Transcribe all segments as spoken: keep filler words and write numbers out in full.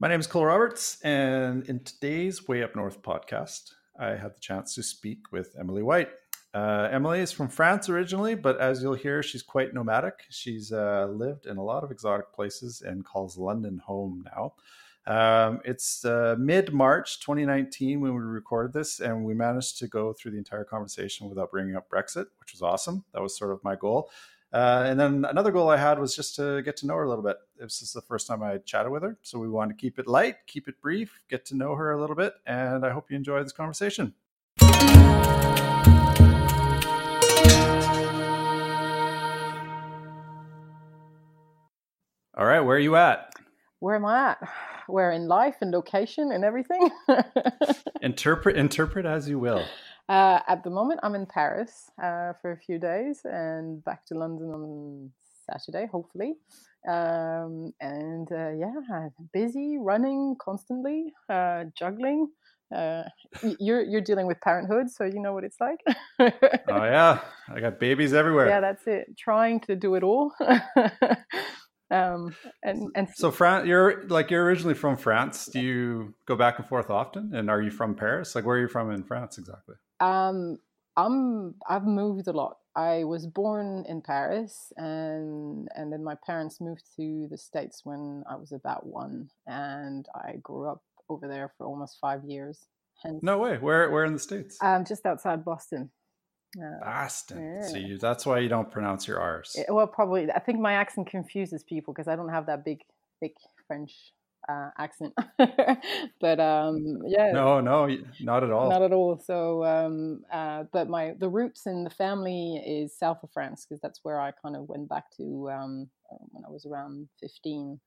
My name is Cole Roberts, and in today's Way Up North podcast, I had the chance to speak with Emily White. Uh, Emily is from France originally, but as you'll hear, she's quite nomadic. She's uh, lived in a lot of exotic places and calls London home now. Um, it's uh, mid-March twenty nineteen when we recorded this, and we managed to go through the entire conversation without bringing up Brexit, which was awesome. That was sort of my goal. Uh, and then another goal I had was just to get to know her a little bit. This is the first time I chatted with her, so we wanted to keep it light, keep it brief, get to know her a little bit, and I hope you enjoy this conversation. All right, where are you at? Where am I at? Where in life and location and everything? interpret, interpret as you will. Uh, at the moment, I'm in Paris uh, for a few days and back to London on Saturday, hopefully. Um, and uh, yeah, busy, running constantly, uh, juggling. Uh, you're you're dealing with parenthood, so you know what it's like. Oh yeah, I got babies everywhere. Yeah, that's it. Trying to do it all. Um, and, and so France, you're like, you're originally from France. Do you go back and forth often? And are you from Paris? Like, where are you from in France exactly? Um, I'm, I've moved a lot. I was born in Paris and, and then my parents moved to the States when I was about one, and I grew up over there for almost five years. Hence, no way. Where, where in the States? Um, just outside Boston. Uh, Boston. Yeah. So you, that's why you don't pronounce your R's. It, well, probably. I think my accent confuses people because I don't have that big, thick French uh, accent. But um, yeah. No, no, not at all. Not at all. So, um, uh, but my the roots in the family is south of France because that's where I kind of went back to um, when I was around fifteen.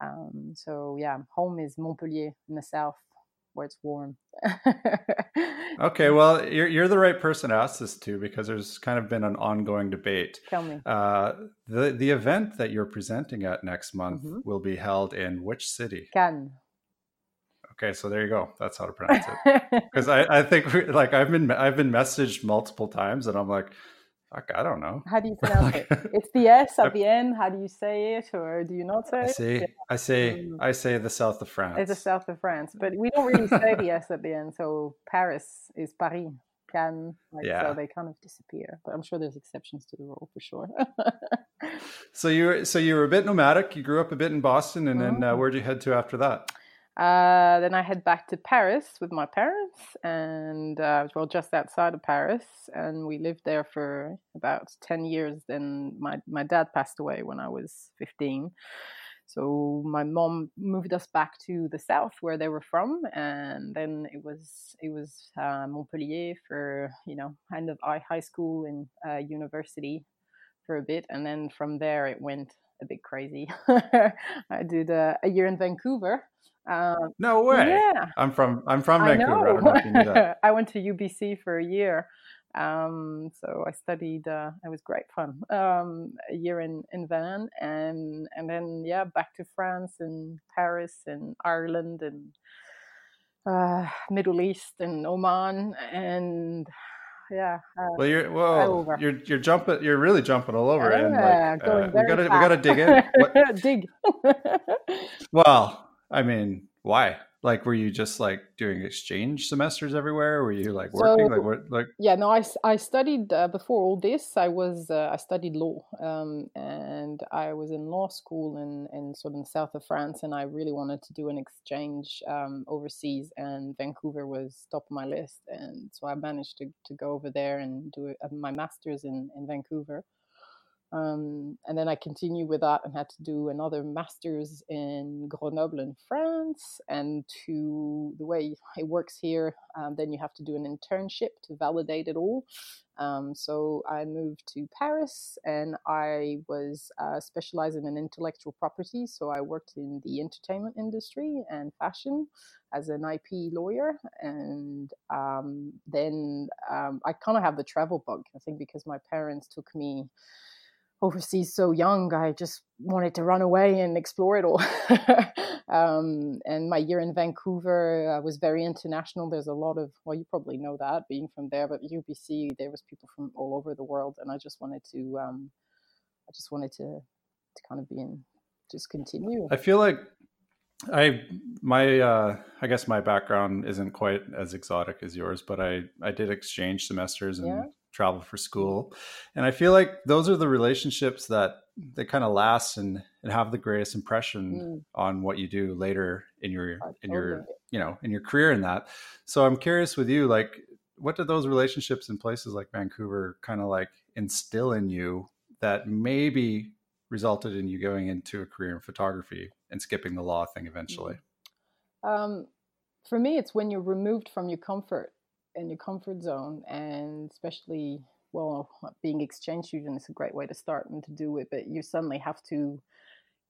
Um, so yeah, home is Montpellier in the south, where it's warm. Okay, well, you're you're the right person to ask this to, because there's kind of been an ongoing debate. Tell me. Uh, the, the event that you're presenting at next month mm-hmm. will be held in which city? Cannes. Okay, so there you go. That's how to pronounce it. Because I, I think we, like I've been I've been messaged multiple times, and I'm like, fuck, I don't know. How do you pronounce like, it? It's the S at the end. How do you say it, or do you not say I say, it? I say, I say the south of France. It's the south of France, but we don't really say the S at the end. So Paris is Paris, Cannes. Like, yeah. So they kind of disappear. But I'm sure there's exceptions to the rule for sure. so you, were, so you were a bit nomadic. You grew up a bit in Boston, and mm-hmm. then uh, where did you head to after that? Uh, then I head back to Paris with my parents, and uh, well, just outside of Paris, and we lived there for about ten years. Then my, my dad passed away when I was fifteen, so my mom moved us back to the south where they were from, and then it was it was uh, Montpellier for, you know, end of high school and uh, university for a bit, and then from there it went a bit crazy. I did a, a year in Vancouver. Um, no way! Yeah. I'm from I'm from Vancouver. I know. I don't know if you knew that. I went to U B C for a year, um, so I studied. Uh, it was great fun. Um, a year in in Van, and and then yeah, back to France and Paris and Ireland and uh, Middle East and Oman and. Yeah. Uh, well, you're well, you're you're jumping, you're really jumping all over, and yeah, like, uh, we gotta fast. we gotta dig in. dig. Well, I mean, why? Like, were you just like doing exchange semesters everywhere? Were you like working? So, like, what, like yeah, no, I, I studied uh, before all this. I was uh, I studied law, um, and I was in law school in, in sort of the south of France, and I really wanted to do an exchange um, overseas, and Vancouver was top of my list, and so I managed to, to go over there and do my master's in, in Vancouver. Um, and then I continued with that and had to do another master's in Grenoble in France. And to the way it works here, um, then you have to do an internship to validate it all. Um, so I moved to Paris, and I was uh, specializing in intellectual property. So I worked in the entertainment industry and fashion as an I P lawyer. And um, then um, I kind of have the travel bug, I think, because my parents took me overseas so young. I just wanted to run away and explore it all. um, and my year in Vancouver uh, was very international. There's a lot of, well, you probably know that being from there, but U B C, there was people from all over the world, and I just wanted to, um, I just wanted to, to kind of be in, just continue. I feel like I, my, uh, I guess my background isn't quite as exotic as yours, but I, I did exchange semesters and yeah. travel for school. And I feel like those are the relationships that they kind of last and, and have the greatest impression mm. on what you do later in your, in your, you know, in your career in that. So I'm curious with you, like, what did those relationships in places like Vancouver kind of like instill in you that maybe resulted in you going into a career in photography and skipping the law thing eventually? Um, for me, it's when you're removed from your comfort in your comfort zone, and especially, well, being exchange student is a great way to start and to do it, but you suddenly have to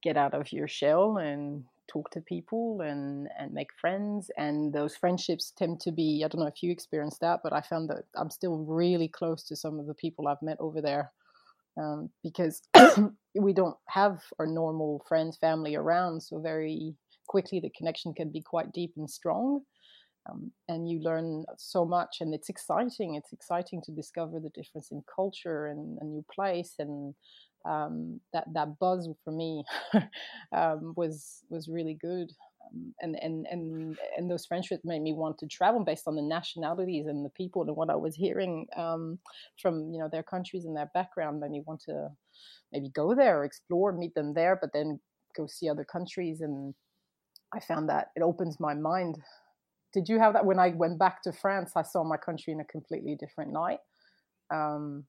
get out of your shell and talk to people and, and make friends. And those friendships tend to be, I don't know if you experienced that, but I found that I'm still really close to some of the people I've met over there, um, because we don't have our normal friends, family around. So very quickly, the connection can be quite deep and strong. Um, and you learn so much, and it's exciting. It's exciting to discover the difference in culture and a new place, and um, that that buzz for me um, was was really good. Um, and and and and those friendships made me want to travel based on the nationalities and the people and what I was hearing um, from you know their countries and their background. Made me want to maybe go there or explore, meet them there, but then go see other countries. And I found that it opens my mind. Did you have that? When I went back to France, I saw my country in a completely different light. Um,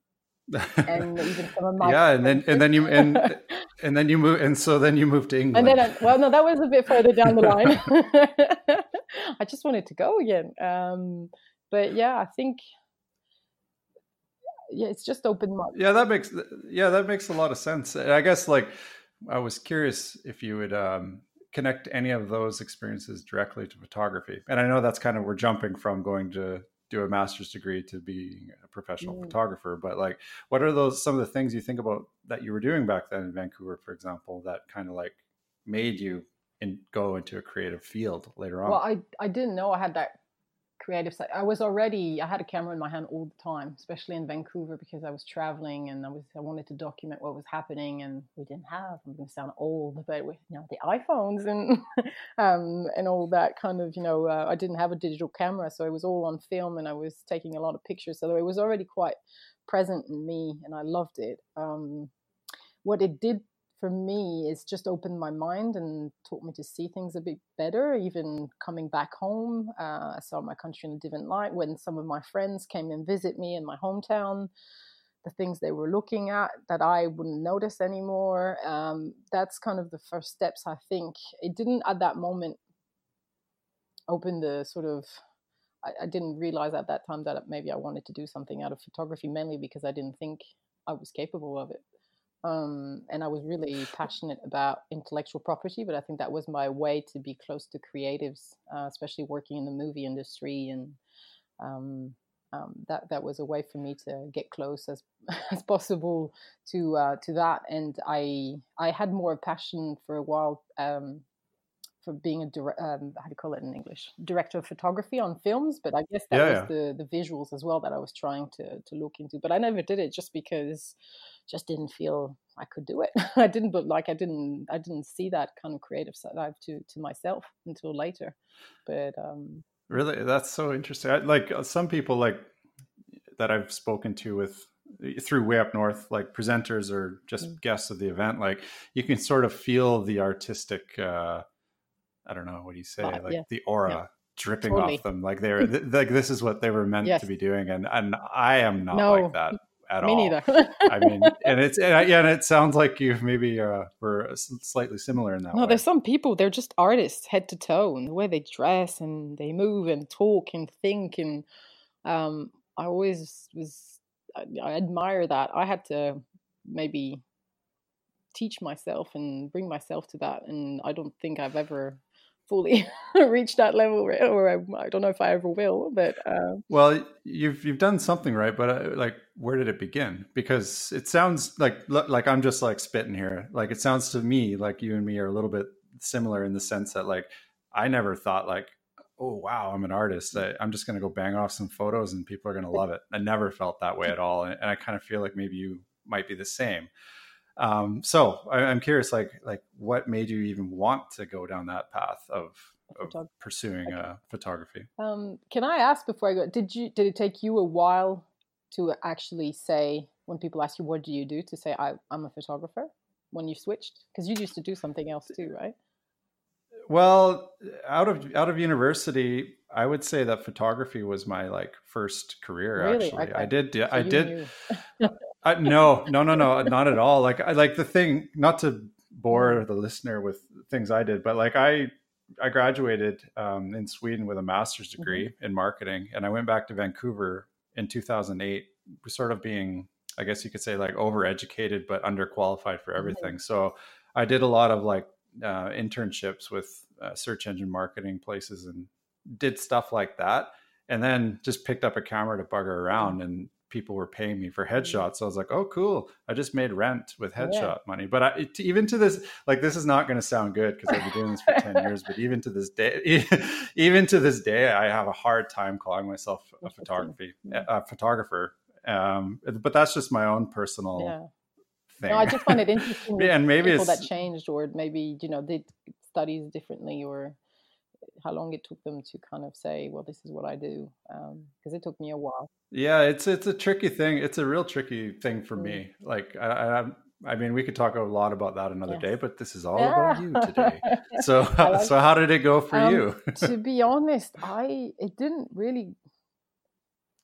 and even some of my yeah, and then and then you and and then you move and so then you moved to England. And then, I, well, no, that was a bit further down the line. I just wanted to go again, um, but yeah, I think yeah, it's just open mind. Yeah, that makes yeah, that makes a lot of sense. I guess like I was curious if you would. Um, connect any of those experiences directly to photography. And I know that's kind of, we're jumping from going to do a master's degree to being a professional mm. photographer, but like, what are those, some of the things you think about that you were doing back then in Vancouver, for example, that kind of like made you in, go into a creative field later on? Well, I, I didn't know I had that creative side. I was already, I had a camera in my hand all the time, especially in Vancouver, because I was traveling and I was I wanted to document what was happening, and we didn't have, I'm going to sound old, but we, you know, the iPhones and um, and all that kind of, you know, uh, I didn't have a digital camera, so it was all on film, and I was taking a lot of pictures, so it was already quite present in me, and I loved it. Um, what it did for me, it's just opened my mind and taught me to see things a bit better. Even coming back home, uh, I saw my country in a different light. When some of my friends came and visit me in my hometown, the things they were looking at that I wouldn't notice anymore. Um, that's kind of the first steps, I think. It didn't at that moment open the sort of, I, I didn't realize at that time that maybe I wanted to do something out of photography, mainly because I didn't think I was capable of it. Um, and I was really passionate about intellectual property, but I think that was my way to be close to creatives, uh, especially working in the movie industry, and um, um, that that was a way for me to get close as as possible to uh, to that. And I I had more passion for a while um, for being a dire- um, how do you call it in English? Director of photography on films, but I guess that yeah, was yeah. the the visuals as well that I was trying to to look into. But I never did it just because just didn't feel I could do it. I didn't, but like I didn't, I didn't see that kind of creative side to to myself until later. But um, really, that's so interesting. I, like some people like that I've spoken to with. Through Way Up North, like presenters or just mm. guests of the event, like you can sort of feel the artistic, uh, I don't know, what do you say? Uh, like yeah. the aura yeah. dripping totally. Off them. Like they're th- like, this is what they were meant yes. to be doing. And, and I am not no, like that at me all. Me neither. I mean, and it's, and, I, yeah, and it sounds like you maybe uh, were slightly similar in that No, way. There's some people, they're just artists head to toe, and the way they dress and they move and talk and think. And um, I always was, I admire that. I had to maybe teach myself and bring myself to that, and I don't think I've ever fully reached that level, or I, I don't know if I ever will. But um, well, you've you've done something right, but uh, like, where did it begin? Because it sounds like like I'm just like spitting here. Like it sounds to me like you and me are a little bit similar in the sense that like I never thought like, oh, wow, I'm an artist. I, I'm just going to go bang off some photos and people are going to love it. I never felt that way at all. And, and I kind of feel like maybe you might be the same. Um, so I, I'm curious, like, like what made you even want to go down that path of, of pursuing okay. uh, photography? Um, can I ask before I go, did you, did it take you a while to actually say, when people ask you, what do you do, to say, I, I'm a photographer when you switched? Because you used to do something else too, right? Well, out of out of university, I would say that photography was my like first career. Really? Actually, okay. I did. So I did. I, no, no, no, no, not at all. Like, I like the thing. Not to bore the listener with things I did, but like I, I graduated um, in Sweden with a master's degree mm-hmm. in marketing, and I went back to Vancouver in two thousand eight, sort of being, I guess you could say, like overeducated but underqualified for everything. Mm-hmm. So I did a lot of like. Uh, internships with uh, search engine marketing places and did stuff like that, and then just picked up a camera to bugger around, and people were paying me for headshots. So I was like, oh cool, I just made rent with headshot yeah. money. But I, it, even to this, like this is not going to sound good because I've been doing this for ten years, but even to this day even, even to this day I have a hard time calling myself a photography a photographer, um, but that's just my own personal yeah. thing. No, I just find it interesting yeah, and maybe people it's... that changed, or maybe, you know, did studies differently, or how long it took them to kind of say, well, this is what I do, because um, it took me a while. Yeah, it's it's a tricky thing. It's a real tricky thing for mm. me. Like, I, I I mean, we could talk a lot about that another yes. day, but this is all yeah. about you today. So, like so how did it go for um, you? To be honest, I it didn't really...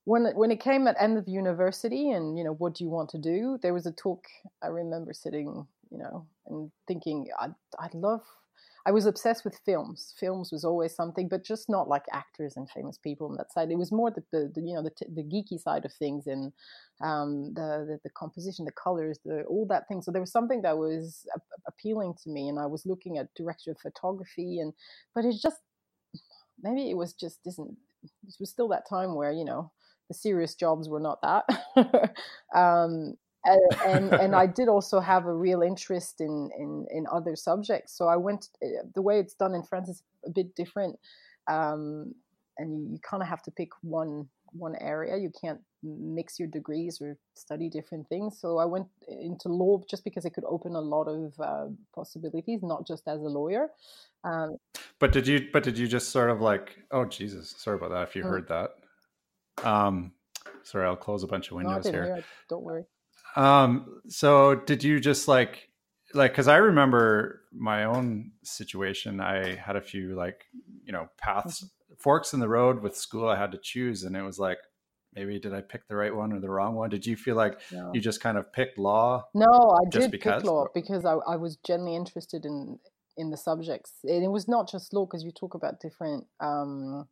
When when it came at end of university and, you know, what do you want to do? There was a talk. I remember sitting, you know, and thinking I'd, I'd love, I was obsessed with films. Films was always something, but just not like actors and famous people on that side. It was more the, the, the you know, the, the geeky side of things, and um, the, the, the composition, the colors, the, all that thing. So there was something that was appealing to me, and I was looking at director of photography, and, but it just, maybe it was just, isn't, it was still that time where, you know, the serious jobs were not that. um, and, and and I did also have a real interest in, in, in other subjects. So I went, the way it's done in France is a bit different. Um, and you, you kind of have to pick one one area. You can't mix your degrees or study different things. So I went into law just because it could open a lot of uh, possibilities, not just as a lawyer. Um, but did you, but did you just sort of like, oh, Jesus, sorry about that if you mm-hmm. heard that. Um, sorry, I'll close a bunch of windows no, here. Hear it. Don't worry. Um, so did you just like, like, cause I remember my own situation. I had a few like, you know, paths, mm-hmm. forks in the road with school I had to choose. And it was like, maybe did I pick the right one or the wrong one? Did you feel like no. you just kind of picked law? No, I did because? pick law because I, I was genuinely interested in, in the subjects. And it was not just law, cause you talk about different, um,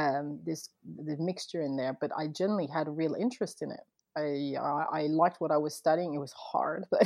Um, this the mixture in there, but I generally had a real interest in it. I I, I liked what I was studying. It was hard, but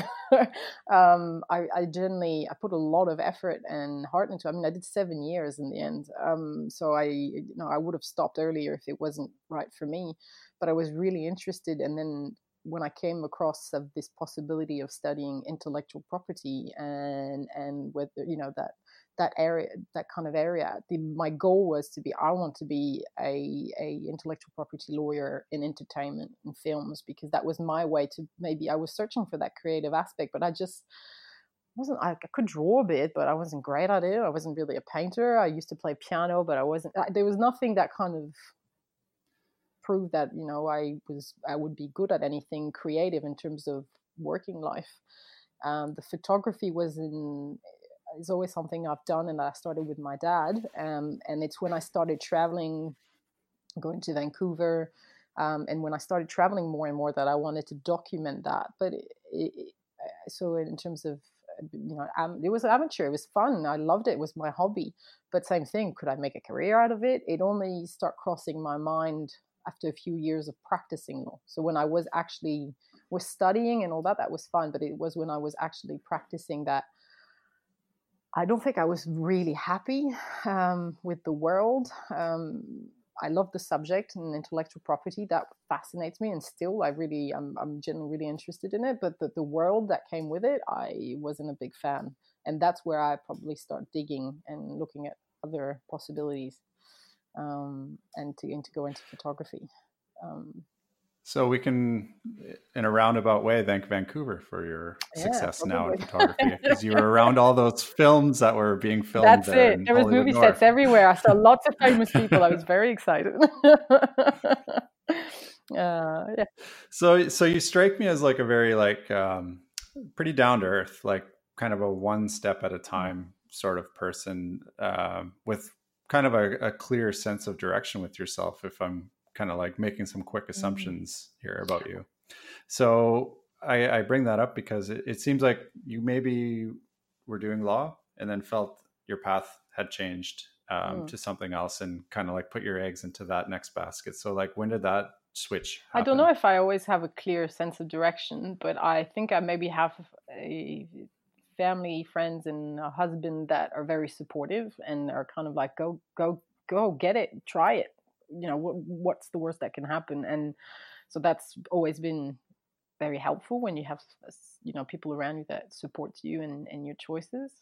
um, I, I generally I put a lot of effort and heart into it. I mean, I did seven years in the end. Um, so I you know I would have stopped earlier if it wasn't right for me, but I was really interested. And then when I came across of this possibility of studying intellectual property and and whether you know that that area, that kind of area. The, my goal was to be, I want to be a, a intellectual property lawyer in entertainment and films, because that was my way to, maybe I was searching for that creative aspect, but I just wasn't, I, I could draw a bit, but I wasn't great at it. I wasn't really a painter. I used to play piano, but I wasn't, I, there was nothing that kind of proved that, you know, I was, I would be good at anything creative in terms of working life. Um, the photography was in, is always something I've done, and I started with my dad. Um, and it's when I started traveling, going to Vancouver, um, and when I started traveling more and more that I wanted to document that. But it, it, so in terms of, you know, um, it was amateur, it was fun, I loved it, it was my hobby. But same thing, could I make a career out of it? It only started crossing my mind after a few years of practicing law. So when I was actually was studying and all that, that was fun, but it was when I was actually practicing that I don't think I was really happy um, with the world. Um, I love the subject and intellectual property, that fascinates me, and still I really, I'm, I'm generally really interested in it, but the, the world that came with it, I wasn't a big fan. And that's where I probably start digging and looking at other possibilities um, and, to, and to go into photography. Um, So we can, in a roundabout way, thank Vancouver for your success yeah, now in photography, because you were around all those films that were being filmed. That's there it. There was Hollywood movie North. Sets everywhere. I saw lots of famous people. I was very excited. uh, yeah. So, so you strike me as like a very like um, pretty down to earth, like kind of a one step at a time sort of person, uh, with kind of a, a clear sense of direction with yourself. If I'm kind of like making some quick assumptions mm-hmm. here about you. So I, I bring that up because it, it seems like you maybe were doing law and then felt your path had changed um, mm. to something else, and kind of like put your eggs into that next basket. So like, when did that switch happen? I don't know if I always have a clear sense of direction, but I think I maybe have a family, friends, and a husband that are very supportive and are kind of like, go, go, go get it, try it. You know, what, what's the worst that can happen? And so that's always been very helpful when you have, you know, people around you that support you and, and your choices.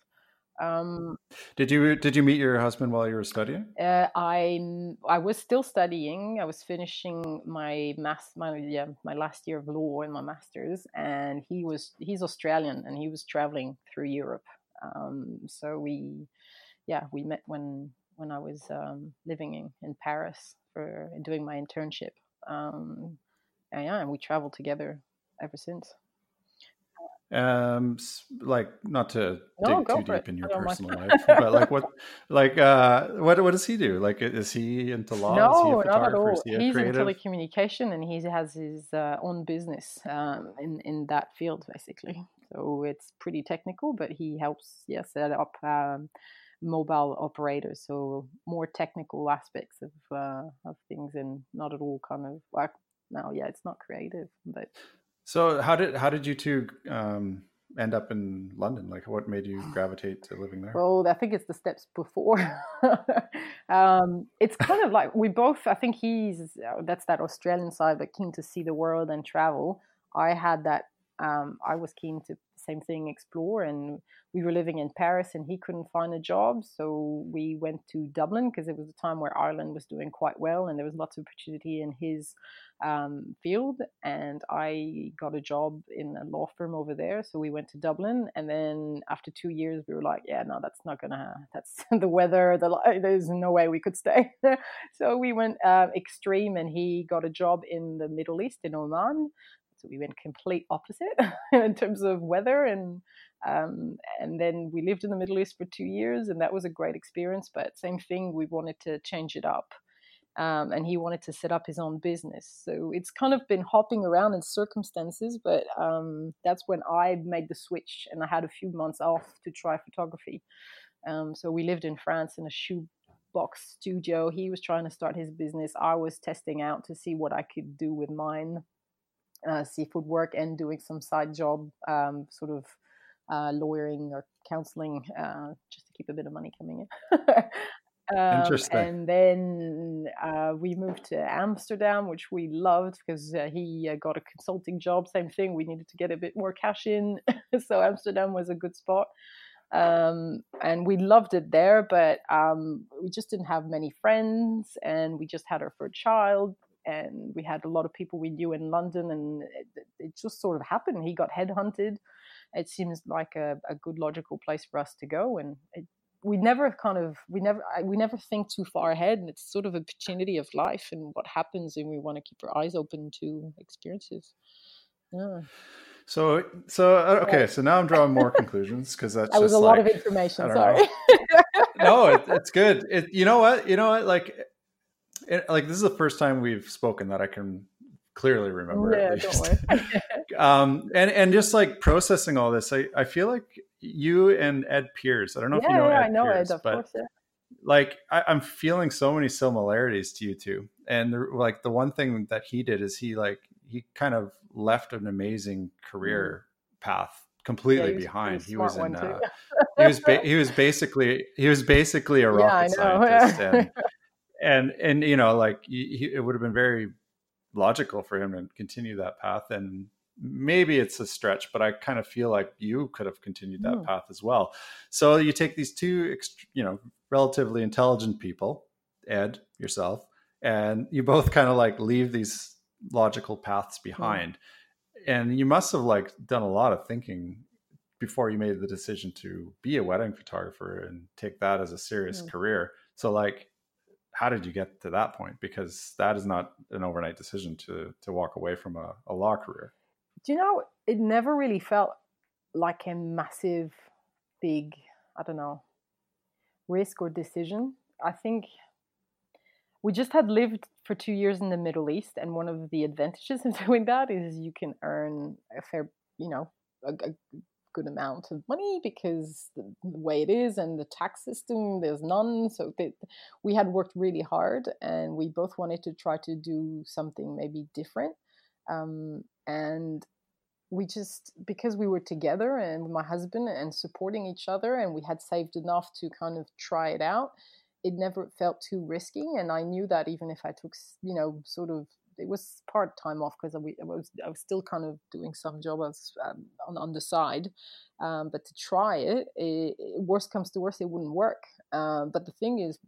Um, did you did you meet your husband while you were studying? Uh, I I was still studying. I was finishing my mass my yeah, my last year of law and my master's, and he was he's Australian and he was traveling through Europe. Um, so we yeah we met when. when I was um, living in, in Paris for doing my internship. Um, and yeah, and we traveled together ever since. Um, like not to no, dig too deep it. in your personal life, but like what, like uh, what, what does he do? Like, is he into law? No, is he a photographer? Not at all. Is he a He's creative? In telecommunication, and he has his uh, own business um, in in that field basically. So it's pretty technical, but he helps yeah set up. Um, mobile operators, so more technical aspects of uh, of things, and not at all kind of like no yeah it's not creative. But so how did how did you two um end up in London? Like, what made you gravitate to living there? Well, I think it's the steps before. um it's kind of like we both, I think he's that's that Australian side, but keen to see the world and travel. I had that Um, I was keen to same thing, explore, and we were living in Paris and he couldn't find a job, so we went to Dublin because it was a time where Ireland was doing quite well and there was lots of opportunity in his um, field, and I got a job in a law firm over there. So we went to Dublin, and then after two years we were like, yeah no that's not gonna that's the weather the there's no way we could stay. So we went uh, extreme, and he got a job in the Middle East in Oman. So we went complete opposite in terms of weather, and um, and then we lived in the Middle East for two years, and that was a great experience. But same thing, we wanted to change it up, um, and he wanted to set up his own business. So it's kind of been hopping around in circumstances, but um, that's when I made the switch, and I had a few months off to try photography. Um, so we lived in France in a shoe box studio. He was trying to start his business. I was testing out to see what I could do with mine. Uh, seafood work and doing some side job, um, sort of uh, lawyering or counseling, uh, just to keep a bit of money coming in. um, Interesting. And then uh, we moved to Amsterdam, which we loved because uh, he uh, got a consulting job. Same thing, we needed to get a bit more cash in. So Amsterdam was a good spot. Um, and we loved it there, but um, we just didn't have many friends, and we just had our first child, and we had a lot of people we knew in London, and it, it just sort of happened. He got headhunted. It seems like a, a good logical place for us to go, and it, we never kind of we never we never think too far ahead, and it's sort of an opportunity of life and what happens, and we want to keep our eyes open to experiences. Yeah. So so okay, so now I'm drawing more conclusions because that's that was just a like, lot of information. Sorry. no, it, it's good. It, you know what? You know what? Like, it, like this is the first time we've spoken that I can clearly remember. Yeah, at least. Don't worry. um, and and just like processing all this, I, I feel like you and Ed Pierce. I don't know yeah, if you know. Yeah, Ed I know Pierce, Ed. Of course. Yeah. Like I, I'm feeling so many similarities to you two, and the, like the one thing that he did is he like he kind of left an amazing career mm. path completely yeah, he behind. He was in. Uh, he was. Ba- he was basically. He was basically a rocket yeah, scientist, and, and and you know, like he, he, it would have been very logical for him to continue that path. And maybe it's a stretch, but I kind of feel like you could have continued that mm. path as well. So you take these two, you know, relatively intelligent people, Ed, yourself, and you both kind of like leave these logical paths behind. Mm. And you must have like done a lot of thinking before you made the decision to be a wedding photographer and take that as a serious mm. career. So like, how did you get to that point? Because that is not an overnight decision to to walk away from a, a law career. Do you know, it never really felt like a massive, big, I don't know, risk or decision. I think we just had lived for two years in the Middle East, and one of the advantages of doing that is you can earn a fair, you know, a, a good amount of money because the, the way it is and the tax system, there's none. So they, we had worked really hard, and we both wanted to try to do something maybe different. Um, and we just, because we were together and my husband and supporting each other, and we had saved enough to kind of try it out, it never felt too risky. And I knew that even if I took, you know, sort of, it was part time off because I was, I was still kind of doing some job as, um, on, on the side. Um, but to try it, it, worst comes to worst, it wouldn't work. Um, but the thing is,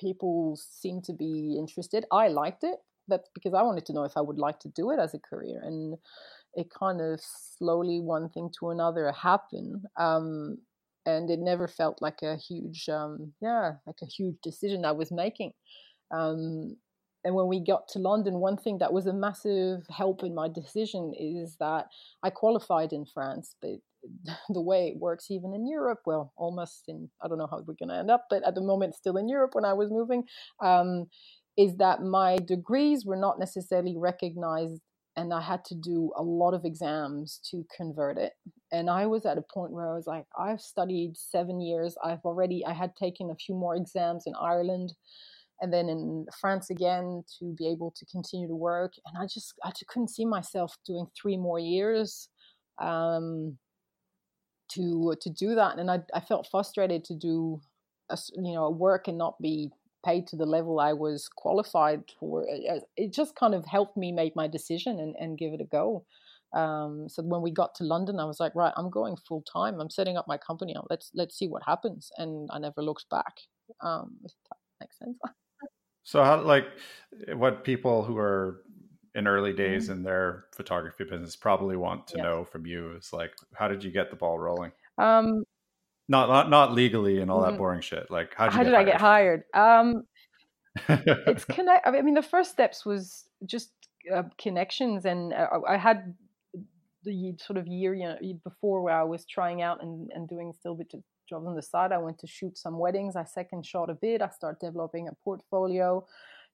people seem to be interested. I liked it. That's because I wanted to know if I would like to do it as a career, and it kind of slowly, one thing to another, happened. Um, and it never felt like a huge, um, yeah, like a huge decision I was making. Um, and when we got to London, one thing that was a massive help in my decision is that I qualified in France, but the way it works even in Europe, well, almost in, I don't know how we're going to end up, but at the moment still in Europe when I was moving, um, is that my degrees were not necessarily recognized, and I had to do a lot of exams to convert it. And I was at a point where I was like, I've studied seven years. I've already, I had taken a few more exams in Ireland and then in France again to be able to continue to work. And I just, I just couldn't see myself doing three more years um, to to do that. And I, I felt frustrated to do, a, you know, work and not be paid to the level I was qualified for. It just kind of helped me make my decision and, and give it a go. Um, so when we got to London, I was like, right, I'm going full time. I'm setting up my company. Let's let's see what happens. And I never looked back. Um, if that makes sense. So how, like, what people who are in early days mm-hmm. in their photography business probably want to yeah. know from you is like, how did you get the ball rolling? Um, Not, not not legally and all that boring shit. Like, how'd you how did I get hired? Um, it's connect. I mean, the first steps was just uh, connections, and uh, I had the sort of year you know, before where I was trying out and, and doing still bit of jobs on the side. I went to shoot some weddings. I second shot a bit. I started developing a portfolio.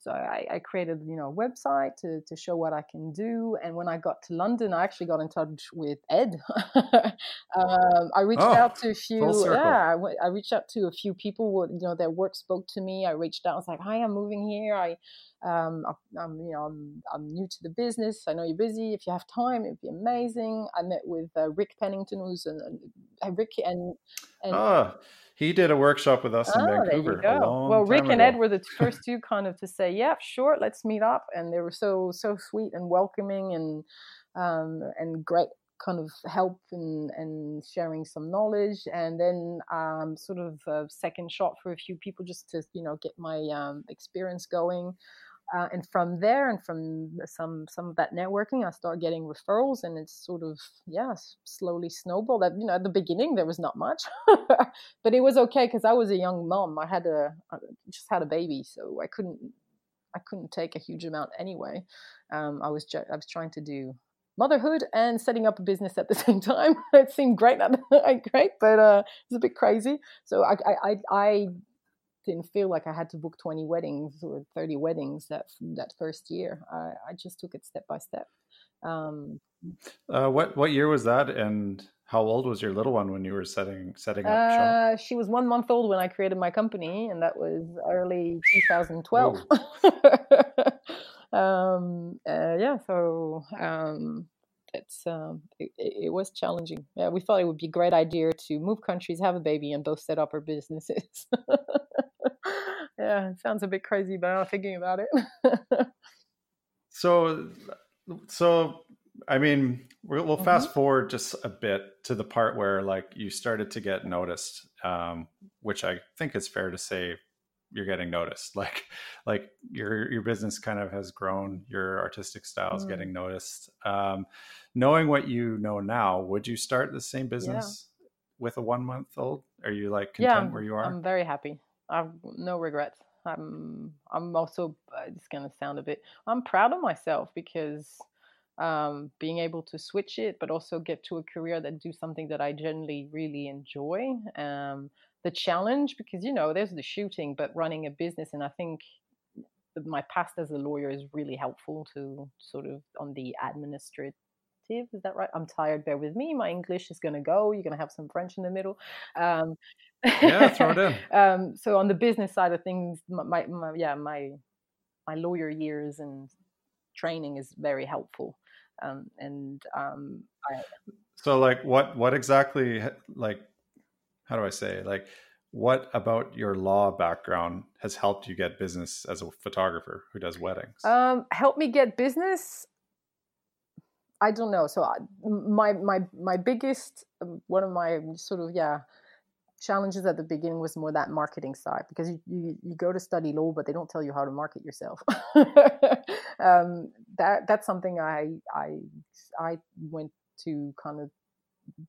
So I, I created, you know, a website to, to show what I can do. And when I got to London, I actually got in touch with Ed. um, I reached oh, out to a few. Yeah, I, I reached out to a few people. You know, their work spoke to me. I reached out. I was like, "Hi, I'm moving here. I, um, I'm, you know, I'm, I'm new to the business. I know you're busy. If you have time, it'd be amazing." I met with uh, Rick Pennington, who's an uh, Rick and and. Oh. He did a workshop with us oh, in Vancouver. There you go. Well, Rick and ago. Ed were the first two kind of to say, yeah, sure, let's meet up. And they were so, so sweet and welcoming and, um, and great kind of help and, and sharing some knowledge, and then um, sort of a second shot for a few people just to, you know, get my um, experience going. Uh, and from there and from some some of that networking, I started getting referrals, and it's sort of, yeah, slowly snowballed. At, you know, at the beginning, there was not much, but it was okay because I was a young mom. I had a, I just had a baby, so I couldn't, I couldn't take a huge amount anyway. Um, I was, ju- I was trying to do motherhood and setting up a business at the same time. It seemed great, not great, but uh, it was a bit crazy. So I, I, I. I didn't feel like I had to book twenty weddings or thirty weddings that that first year. I, I just took it step by step. Um, uh, what what year was that, and how old was your little one when you were setting setting up uh, shop? She was one month old when I created my company, and that was early twenty twelve. um, uh, yeah, so um, it's um, it, it was challenging. Yeah, we thought it would be a great idea to move countries, have a baby, and both set up our businesses. Yeah, it sounds a bit crazy, but I'm not thinking about it. so, so I mean, we'll, we'll mm-hmm. fast forward just a bit to the part where, like, you started to get noticed, um, which I think it's fair to say you're getting noticed. Like, like your your business kind of has grown. Your artistic style is mm. getting noticed. Um, knowing what you know now, would you start the same business yeah. with a one month old? Are you like content yeah, where you are? I'm very happy. I've no regrets. I'm I'm also, it's going to sound a bit, I'm proud of myself because um, being able to switch it, but also get to a career that do something that I generally really enjoy. Um, the challenge, because, you know, there's the shooting, but running a business, and I think my past as a lawyer is really helpful to sort of on the administrative. Is that right? I'm tired. Bear with me. My English is going to go. You're going to have some French in the middle. Um, yeah, throw it in. um, so on the business side of things, my, my yeah, my my lawyer years and training is very helpful. Um, and um, I, so, like, what what exactly? Like, how do I say? Like, what about your law background has helped you get business as a photographer who does weddings? Um, helped me get business. I don't know. So I, my my my biggest one of my sort of yeah challenges at the beginning was more that marketing side, because you, you, you go to study law, but they don't tell you how to market yourself. um, that that's something I I I went to kind of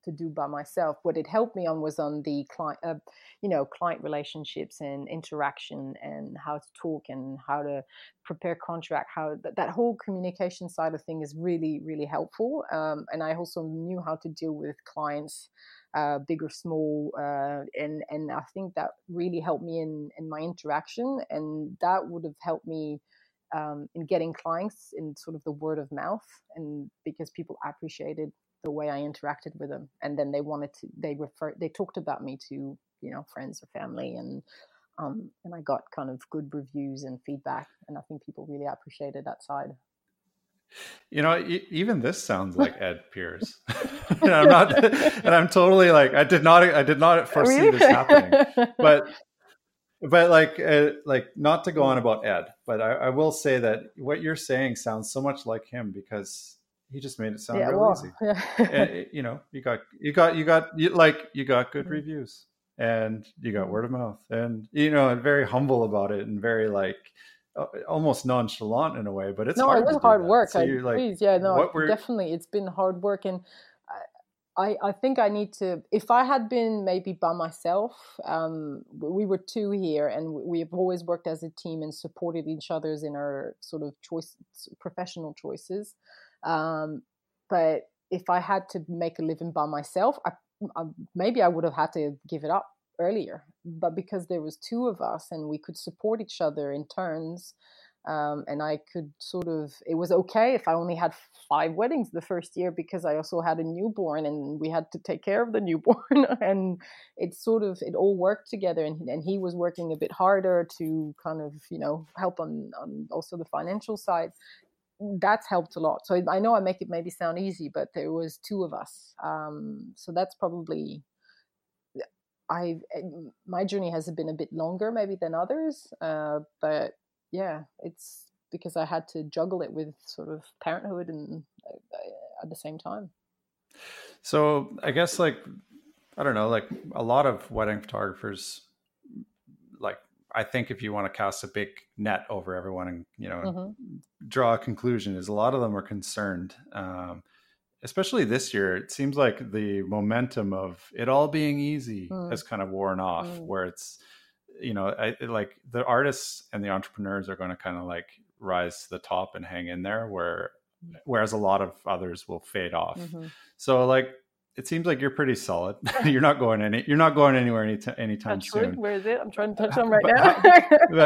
to do by myself. What it helped me on was on the client, uh, you know, client relationships and interaction and how to talk and how to prepare contract, how th- that whole communication side of thing is really, really helpful. Um, and I also knew how to deal with clients, uh, big or small. Uh, and, and I think that really helped me in, in my interaction, and that would have helped me um, in getting clients in sort of the word of mouth, and because people appreciated the way I interacted with them, and then they wanted to, they refer, they talked about me to, you know, friends or family, and um, and I got kind of good reviews and feedback, and I think people really appreciated that side. You know, even this sounds like Ed Pierce. and I'm not, and I'm totally like, I did not, I did not foresee really? this happening, but. But like, uh, like not to go on about Ed, but I, I will say that what you're saying sounds so much like him, because he just made it sound yeah, real well, easy. Yeah. And, you know, you got, you got, you got, you, like, you got good mm-hmm. reviews, and you got word of mouth, and, you know, and very humble about it, and very like almost nonchalant in a way. But it's no, hard it was hard that. work. So I, like, please, yeah, no, were... definitely, it's been hard work, and I, I think I need to, if I had been maybe by myself, um, we were two here, and we have always worked as a team and supported each other's in our sort of choice, professional choices. Um, but if I had to make a living by myself, I, I, maybe I would have had to give it up earlier, but because there was two of us and we could support each other in turns, um, and I could sort of, it was okay if I only had five weddings the first year, because I also had a newborn and we had to take care of the newborn, and it sort of, it all worked together, and, and he was working a bit harder to kind of, you know, help on, on also the financial side. That's helped a lot. So I know I make it maybe sound easy, but there was two of us. Um, so that's probably, I my journey has been a bit longer maybe than others. Uh, but yeah, it's because I had to juggle it with sort of parenthood and uh, at the same time. So I guess like, I don't know, like a lot of wedding photographers, like, I think if you want to cast a big net over everyone and, you know, mm-hmm. draw a conclusion, is a lot of them are concerned. Um, especially this year, it seems like the momentum of it all being easy mm. has kind of worn off mm. where it's, you know, I, like the artists and the entrepreneurs are going to kind of like rise to the top and hang in there where, whereas a lot of others will fade off. Mm-hmm. So like, it seems like you're pretty solid. You're not going any. You're not going anywhere any t- anytime Touch soon. Wood. Where is it? I'm trying to touch on right but, now.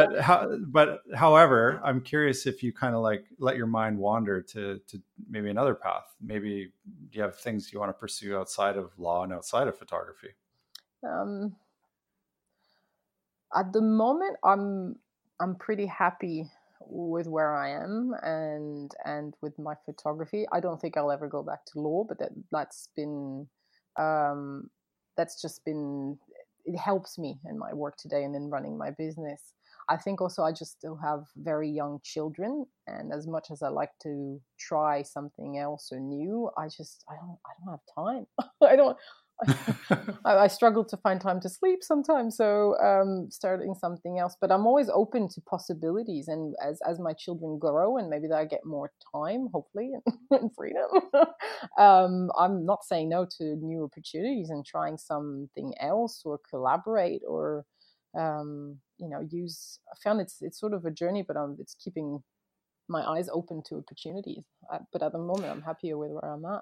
but how, but however, I'm curious if you kind of like let your mind wander to to maybe another path. Maybe you have things you want to pursue outside of law and outside of photography. Um, at the moment, I'm I'm pretty happy with where I am and and with my photography. I don't think I'll ever go back to law, but that that's been um that's just been it helps me in my work today and in running my business. I think also I just still have very young children, and as much as I like to try something else or new, I just I don't I don't have time. I don't I, I struggle to find time to sleep sometimes, so um, starting something else. But I'm always open to possibilities, and as, as my children grow, and maybe that I get more time, hopefully, and, and freedom. um, I'm not saying no to new opportunities and trying something else, or collaborate, or um, you know, use. I found it's it's sort of a journey, but I'm, it's keeping my eyes open to opportunities. I, but at the moment, I'm happier with where I'm at.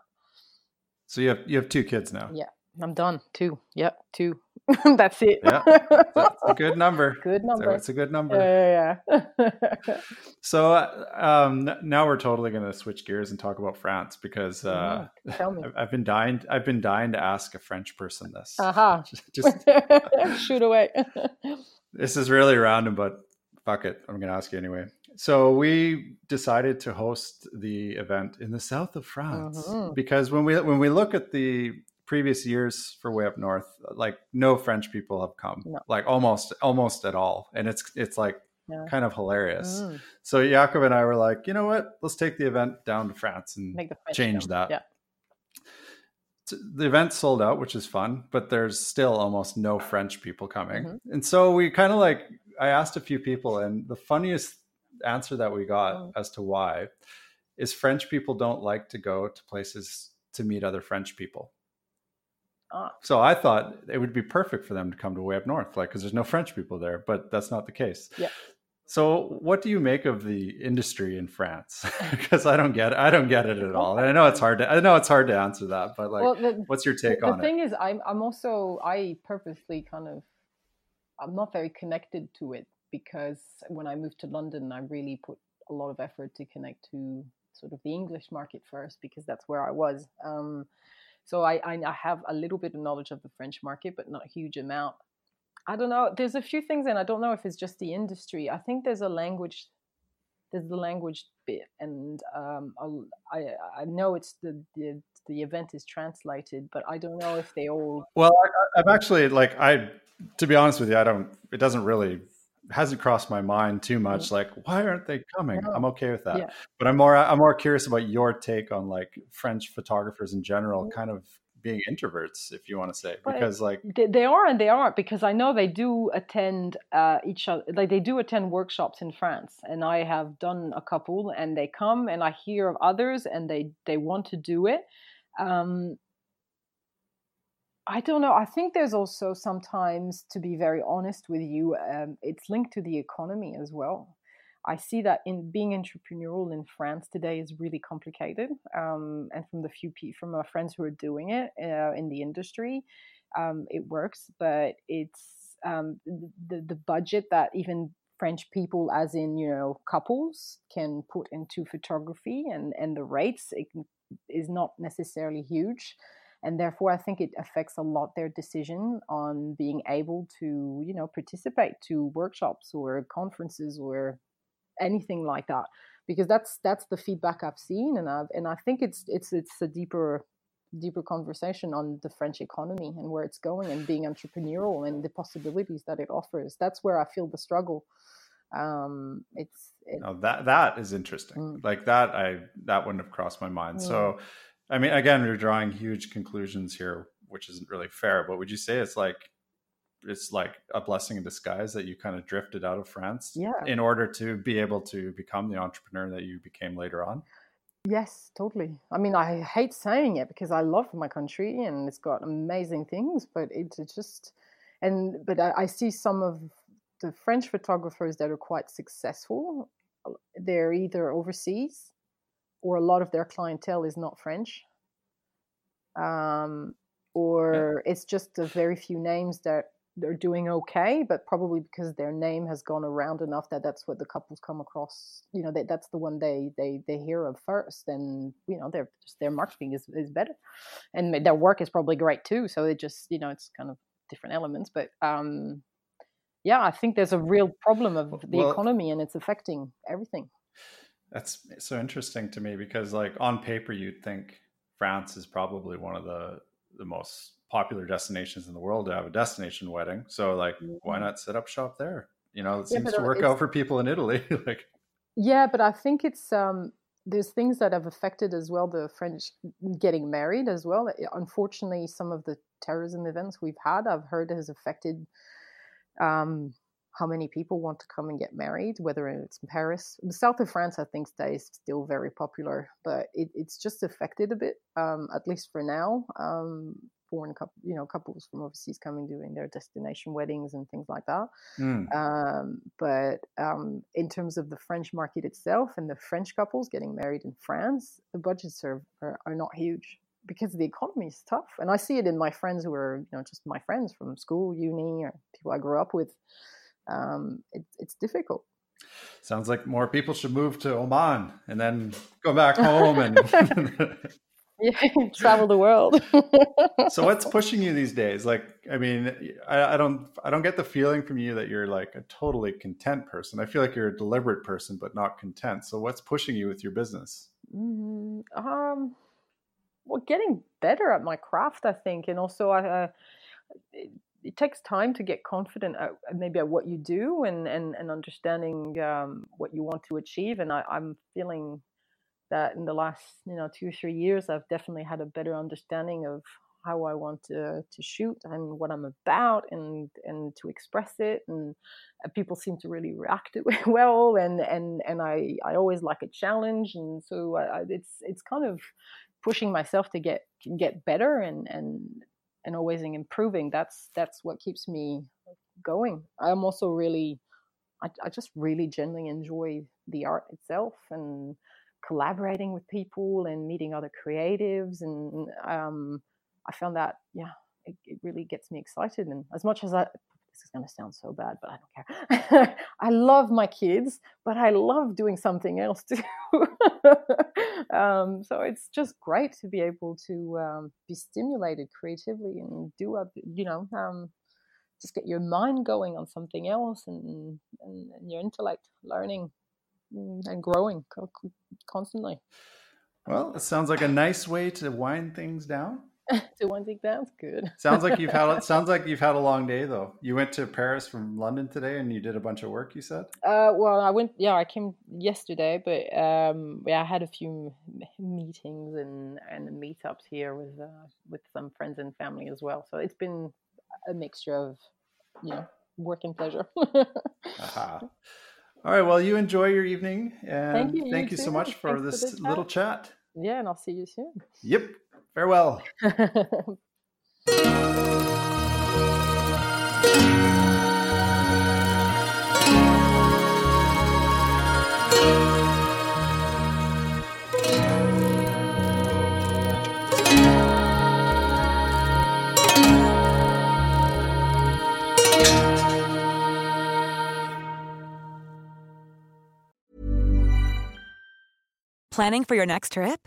So you have you have two kids now. Yeah. I'm done. Two. Yep. Two. That's it. Yeah. That's a good number. Good number. So it's a good number. Uh, yeah. So um, now we're totally going to switch gears and talk about France, because uh, mm-hmm. Tell me. I've been dying. I've been dying to ask a French person this. Aha. Uh-huh. Just shoot away. This is really random, but fuck it. I'm going to ask you anyway. So we decided to host the event in the south of France, mm-hmm. because when we when we look at the previous years for Way Up North, like no French people have come, no. like almost, almost at all. And it's, it's like yeah. kind of hilarious. Mm. So Jakob and I were like, you know what, let's take the event down to France and Make the French change know. that. Yeah. The event sold out, which is fun, but there's still almost no French people coming. Mm-hmm. And so we kind of like, I asked a few people, and the funniest answer that we got oh. as to why is French people don't like to go to places to meet other French people. So I thought it would be perfect for them to come to Way Up North, like, because there's no French people there, but that's not the case. Yeah. So what do you make of the industry in France? Because I don't get it. I don't get it at all. And I know it's hard to, I know it's hard to answer that, but like, well, the, what's your take the, on the it? The thing is, I'm, I'm also, I purposely kind of, I'm not very connected to it, because when I moved to London, I really put a lot of effort to connect to sort of the English market first, because that's where I was. Um, So I, I have a little bit of knowledge of the French market, but not a huge amount. I don't know. There's a few things, and I don't know if it's just the industry. I think there's a language, there's the language bit, and um, I I know it's the, the the event is translated, but I don't know if they all. Well, I, I've actually like I, to be honest with you, I don't. It doesn't really. Hasn't crossed my mind too much. Like, why aren't they coming? No. I'm okay with that. Yeah. But I'm more, I'm more curious about your take on like French photographers in general, kind of being introverts, if you want to say, but because like they, they are and they aren't, because I know they do attend uh, each other. Like they do attend workshops in France, and I have done a couple, and they come, and I hear of others, and they, they want to do it. Um, I don't know. I think there's also sometimes, to be very honest with you, um, it's linked to the economy as well. I see that in being entrepreneurial in France today is really complicated. Um, and from the few people, from our friends who are doing it uh, in the industry, um, it works, but it's um, the the budget that even French people, as in, you know, couples, can put into photography, and, and the rates it is not necessarily huge. And therefore, I think it affects a lot their decision on being able to, you know, participate to workshops or conferences or anything like that, because that's that's the feedback I've seen, and I've and I think it's it's it's a deeper deeper conversation on the French economy and where it's going, and being entrepreneurial and the possibilities that it offers. That's where I feel the struggle. Um, it's it, no, that that is interesting. Mm. Like that, I that wouldn't have crossed my mind. Mm. So. I mean, again, we're drawing huge conclusions here, which isn't really fair, but would you say it's like, it's like a blessing in disguise that you kind of drifted out of France yeah. in order to be able to become the entrepreneur that you became later on? Yes, totally. I mean, I hate saying it because I love my country and it's got amazing things, but it, it just, and, but I, I see some of the French photographers that are quite successful. They're either overseas or a lot of their clientele is not French. Um, or yeah. it's just a very few names that they're doing okay, but probably because their name has gone around enough that that's what the couples come across, you know, that that's the one they they they hear of first, and you know their their marketing is, is better and their work is probably great too, so it just, you know, it's kind of different elements, but um yeah I think there's a real problem of the well, economy, and it's affecting everything. That's so interesting to me, because like on paper you'd think France is probably one of the the most popular destinations in the world to have a destination wedding, so like why not set up shop there, you know? It yeah, seems to work out for people in Italy. Like yeah but I think it's um there's things that have affected as well the French getting married as well. Unfortunately, some of the terrorism events we've had, I've heard, has affected um how many people want to come and get married, whether it's in Paris. The south of France, I think, stays still very popular, but it, it's just affected a bit, um, at least for now. Um, foreign couple, you know, couples from overseas coming doing their destination weddings and things like that. Mm. Um, but um, in terms of the French market itself and the French couples getting married in France, the budgets are, are, are not huge, because the economy is tough. And I see it in my friends who are, you know, just my friends from school, uni, or people I grew up with. Um, it, it's difficult. Sounds like more people should move to Oman and then go back home and yeah, travel the world. So what's pushing you these days? Like, I mean, I, I don't, I don't get the feeling from you that you're like a totally content person. I feel like you're a deliberate person, but not content. So what's pushing you with your business? Mm, um, well, getting better at my craft, I think, and also I. Uh, it, It takes time to get confident at, maybe at what you do and, and, and understanding um, what you want to achieve. And I, I'm feeling that in the last, you know, two or three years, I've definitely had a better understanding of how I want to, to shoot and what I'm about and, and to express it. And people seem to really react to it well. And, and, and I, I always like a challenge. And so I, it's, it's kind of pushing myself to get, get better and, and, and always improving. That's that's what keeps me going. I'm also really, I, I just really genuinely enjoy the art itself and collaborating with people and meeting other creatives. And um, I found that, yeah, it, it really gets me excited. And as much as I, this is going to sound so bad, but I don't care. I love my kids, but I love doing something else too. um, so it's just great to be able to um, be stimulated creatively and do a, you know, um, just get your mind going on something else and, and, and your intellect learning and growing constantly. Well, it sounds like a nice way to wind things down. To one thing, that's good. Sounds like you've had. Sounds like you've had a long day, though. You went to Paris from London today, and you did a bunch of work. You said. Uh, well, I went. Yeah, I came yesterday, but um, yeah, I had a few meetings and and meetups here with uh, with some friends and family as well. So it's been a mixture of, you know, work and pleasure. Aha. All right. Well, you enjoy your evening, and thank you, thank you, you so much for Thanks this for the little chat. chat. Yeah, and I'll see you soon. Yep. Farewell. Planning for your next trip?